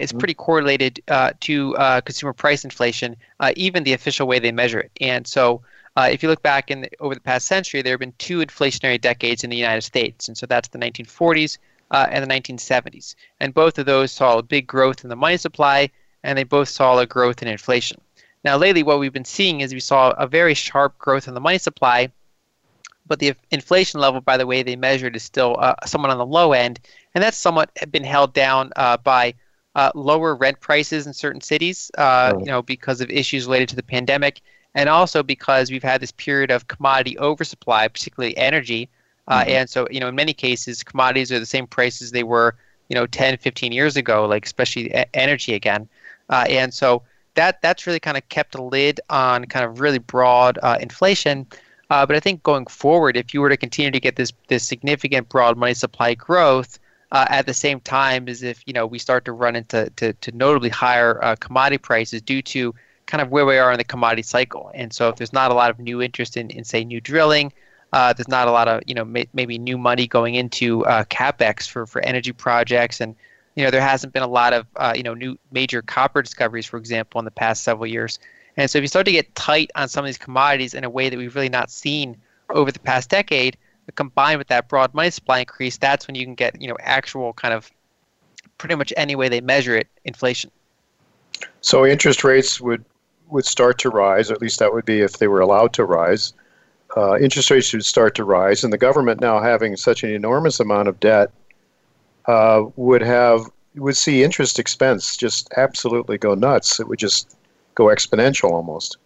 is pretty correlated to consumer price inflation, even the official way they measure it. And so. If you look back over the past century, there have been two inflationary decades in the United States, and so that's the 1940s and the 1970s. And both of those saw a big growth in the money supply, and they both saw a growth in inflation. Now, lately, what we've been seeing is we saw a very sharp growth in the money supply, but the inflation level, by the way they measured, is still somewhat on the low end, and that's somewhat been held down by lower rent prices in certain cities, you know, because of issues related to the pandemic. And also because we've had this period of commodity oversupply, particularly energy, And so, you know, in many cases, commodities are the same prices they were, you know, 10, 15 years ago, like especially energy again. And so that's really kind of kept a lid on kind of really broad inflation. But I think going forward, if you were to continue to get this significant broad money supply growth at the same time as if, you know, we start to run into to notably higher commodity prices due to kind of where we are in the commodity cycle. And so if there's not a lot of new interest in say, new drilling, there's not a lot of, you know, maybe new money going into CapEx for energy projects. And, you know, there hasn't been a lot of, you know, new major copper discoveries, for example, in the past several years. And so if you start to get tight on some of these commodities in a way that we've really not seen over the past decade, combined with that broad money supply increase, that's when you can get, you know, actual kind of pretty much any way they measure it, inflation. So interest rates would start to rise, or at least that would be if they were allowed to rise. Interest rates should start to rise, and the government now having such an enormous amount of debt would see interest expense just absolutely go nuts. It would just go exponential almost.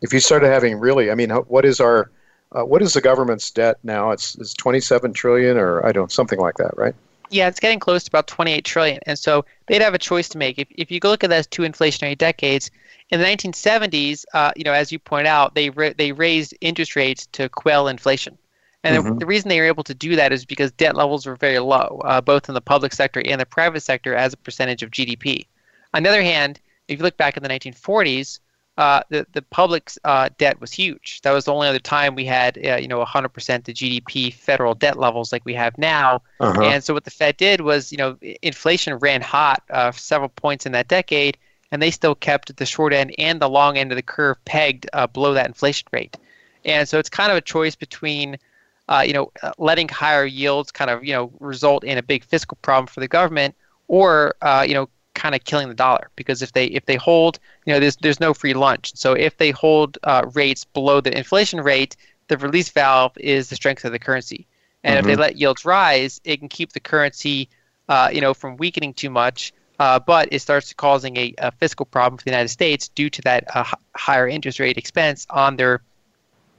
If you started having really, I mean, what is the government's debt now? It's $27 trillion, or I don't know, something like that, right? Yeah, it's getting close to about $28 trillion. And so they'd have a choice to make. If you go look at those two inflationary decades, in the 1970s, you know, as you point out, they raised interest rates to quell inflation. And the reason they were able to do that is because debt levels were very low, both in the public sector and the private sector as a percentage of GDP. On the other hand, if you look back in the 1940s, the public's debt was huge. That was the only other time we had, you know, 100% to GDP federal debt levels like we have now. And so what the Fed did was, you know, inflation ran hot for several points in that decade, and they still kept the short end and the long end of the curve pegged below that inflation rate. And so it's kind of a choice between, you know, letting higher yields kind of, you know, result in a big fiscal problem for the government, or, you know, kind of killing the dollar, because if they hold, you know, there's no free lunch. So if they hold rates below the inflation rate, the release valve is the strength of the currency. And if they let yields rise, it can keep the currency, you know, from weakening too much. But it starts causing a fiscal problem for the United States due to that higher interest rate expense on their,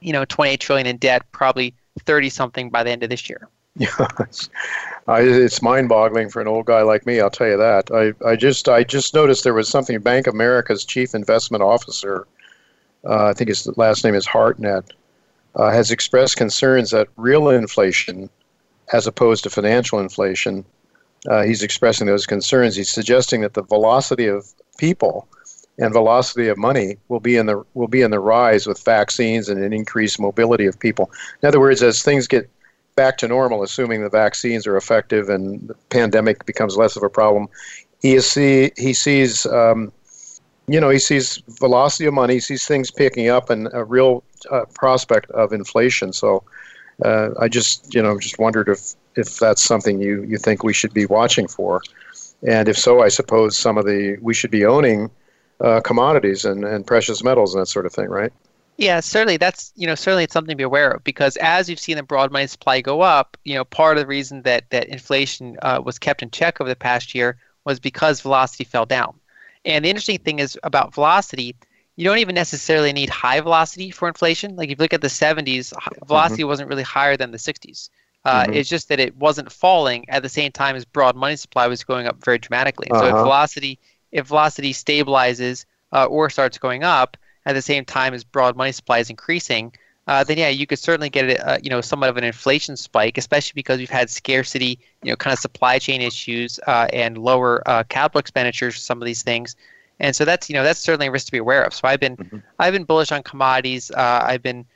you know, $28 trillion in debt, probably 30 something by the end of this year. Yeah, it's mind-boggling for an old guy like me, I'll tell you that. I just noticed there was something, Bank of America's chief investment officer, I think his last name is Hartnett, has expressed concerns that real inflation, as opposed to financial inflation, he's expressing those concerns. He's suggesting that the velocity of people and velocity of money will be in the rise with vaccines and an increased mobility of people. In other words, as things get back to normal, assuming the vaccines are effective and the pandemic becomes less of a problem, he sees velocity of money, he sees things picking up, and a real prospect of inflation. So I just wondered if that's something you think we should be watching for, and if so, I suppose we should be owning commodities and precious metals and that sort of thing, right? Yeah, certainly. That's, you know, certainly it's something to be aware of, because as you've seen the broad money supply go up, you know, part of the reason that inflation was kept in check over the past year was because velocity fell down. And the interesting thing is about velocity, you don't even necessarily need high velocity for inflation. Like if you look at the 70s, velocity wasn't really higher than the 60s. It's just that it wasn't falling at the same time as broad money supply was going up very dramatically. So if velocity stabilizes or starts going up at the same time as broad money supply is increasing, then yeah, you could certainly get you know, somewhat of an inflation spike, especially because we've had scarcity, you know, kind of supply chain issues and lower capital expenditures for some of these things, and so that's, you know, that's certainly a risk to be aware of. So I've been bullish on commodities. I've been,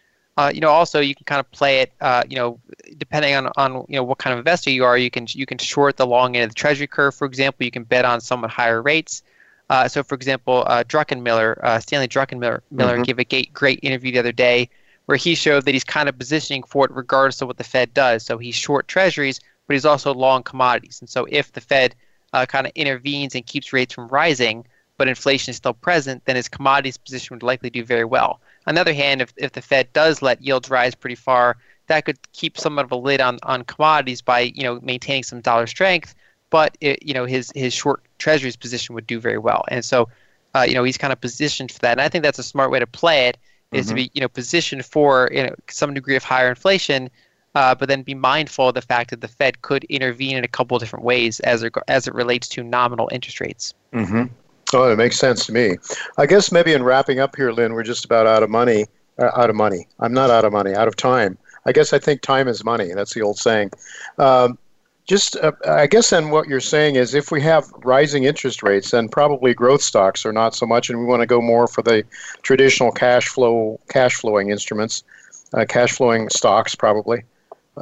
you know, also you can kind of play it, you know, depending on you know what kind of investor you are, you can short the long end of the treasury curve, for example. You can bet on somewhat higher rates. So, for example, Stanley Druckenmiller gave a great interview the other day where he showed that he's kind of positioning for it regardless of what the Fed does. So he's short treasuries, but he's also long commodities. And so if the Fed kind of intervenes and keeps rates from rising, but inflation is still present, then his commodities position would likely do very well. On the other hand, if the Fed does let yields rise pretty far, that could keep somewhat of a lid on commodities by, you know, maintaining some dollar strength. But it, you know, his short treasuries position would do very well, and so you know, he's kind of positioned for that. And I think that's a smart way to play it, is to be, you know, positioned for, you know, some degree of higher inflation, but then be mindful of the fact that the Fed could intervene in a couple of different ways as it relates to nominal interest rates. Mm-hmm. Oh, it makes sense to me. I guess maybe in wrapping up here, Lynn, we're just about out of money. I'm not out of money, out of time. I guess I think time is money. That's the old saying. I guess then what you're saying is if we have rising interest rates, then probably growth stocks are not so much, and we want to go more for the traditional cash flowing instruments, cash flowing stocks probably,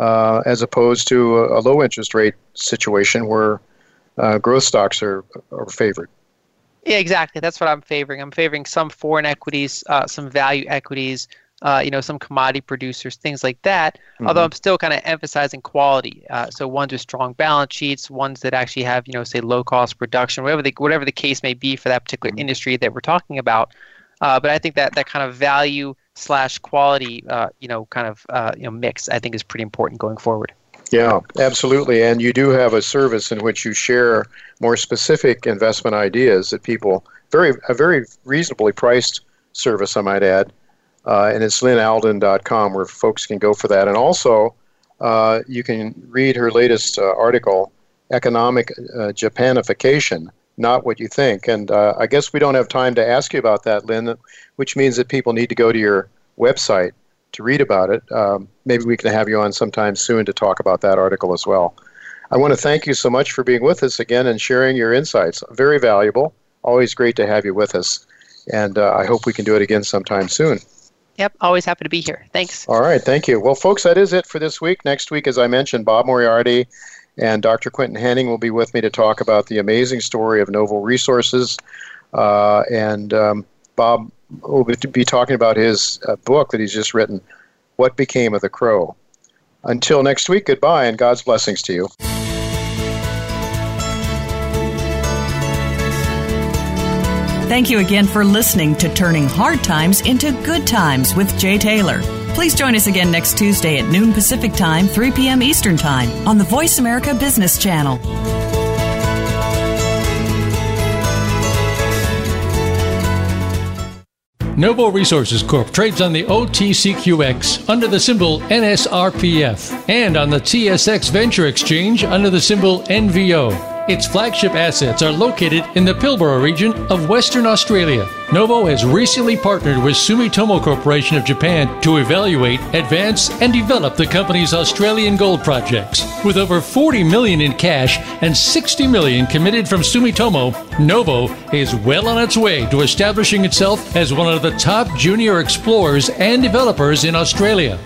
as opposed to a low interest rate situation where growth stocks are favored. Yeah, exactly. That's what I'm favoring. I'm favoring some foreign equities, some value equities, some commodity producers, things like that. Mm-hmm. Although I'm still kind of emphasizing quality. So ones with strong balance sheets, ones that actually have, say low cost production, whatever the case may be for that particular mm-hmm. industry that we're talking about. But I think that kind of value/quality, mix, I think is pretty important going forward. Yeah, absolutely. And you do have a service in which you share more specific investment ideas that people, a very reasonably priced service, I might add. And it's lynnalden.com where folks can go for that. And also, you can read her latest article, Economic Japanification, Not What You Think. And I guess we don't have time to ask you about that, Lynn, which means that people need to go to your website to read about it. Maybe we can have you on sometime soon to talk about that article as well. I want to thank you so much for being with us again and sharing your insights. Very valuable. Always great to have you with us. And I hope we can do it again sometime soon. Yep. Always happy to be here. Thanks. All right. Thank you. Well, folks, that is it for this week. Next week, as I mentioned, Bob Moriarty and Dr. Quinton Hennigh will be with me to talk about the amazing story of Novo Resources. Bob will be talking about his book that he's just written, What Became of the Crow. Until next week, goodbye, and God's blessings to you. Thank you again for listening to Turning Hard Times into Good Times with Jay Taylor. Please join us again next Tuesday at noon Pacific Time, 3 p.m. Eastern Time on the Voice America Business Channel. Novo Resources Corp. trades on the OTCQX under the symbol NSRPF and on the TSX Venture Exchange under the symbol NVO. Its flagship assets are located in the Pilbara region of Western Australia. Novo has recently partnered with Sumitomo Corporation of Japan to evaluate, advance, and develop the company's Australian gold projects. With over $40 million in cash and $60 million committed from Sumitomo, Novo is well on its way to establishing itself as one of the top junior explorers and developers in Australia.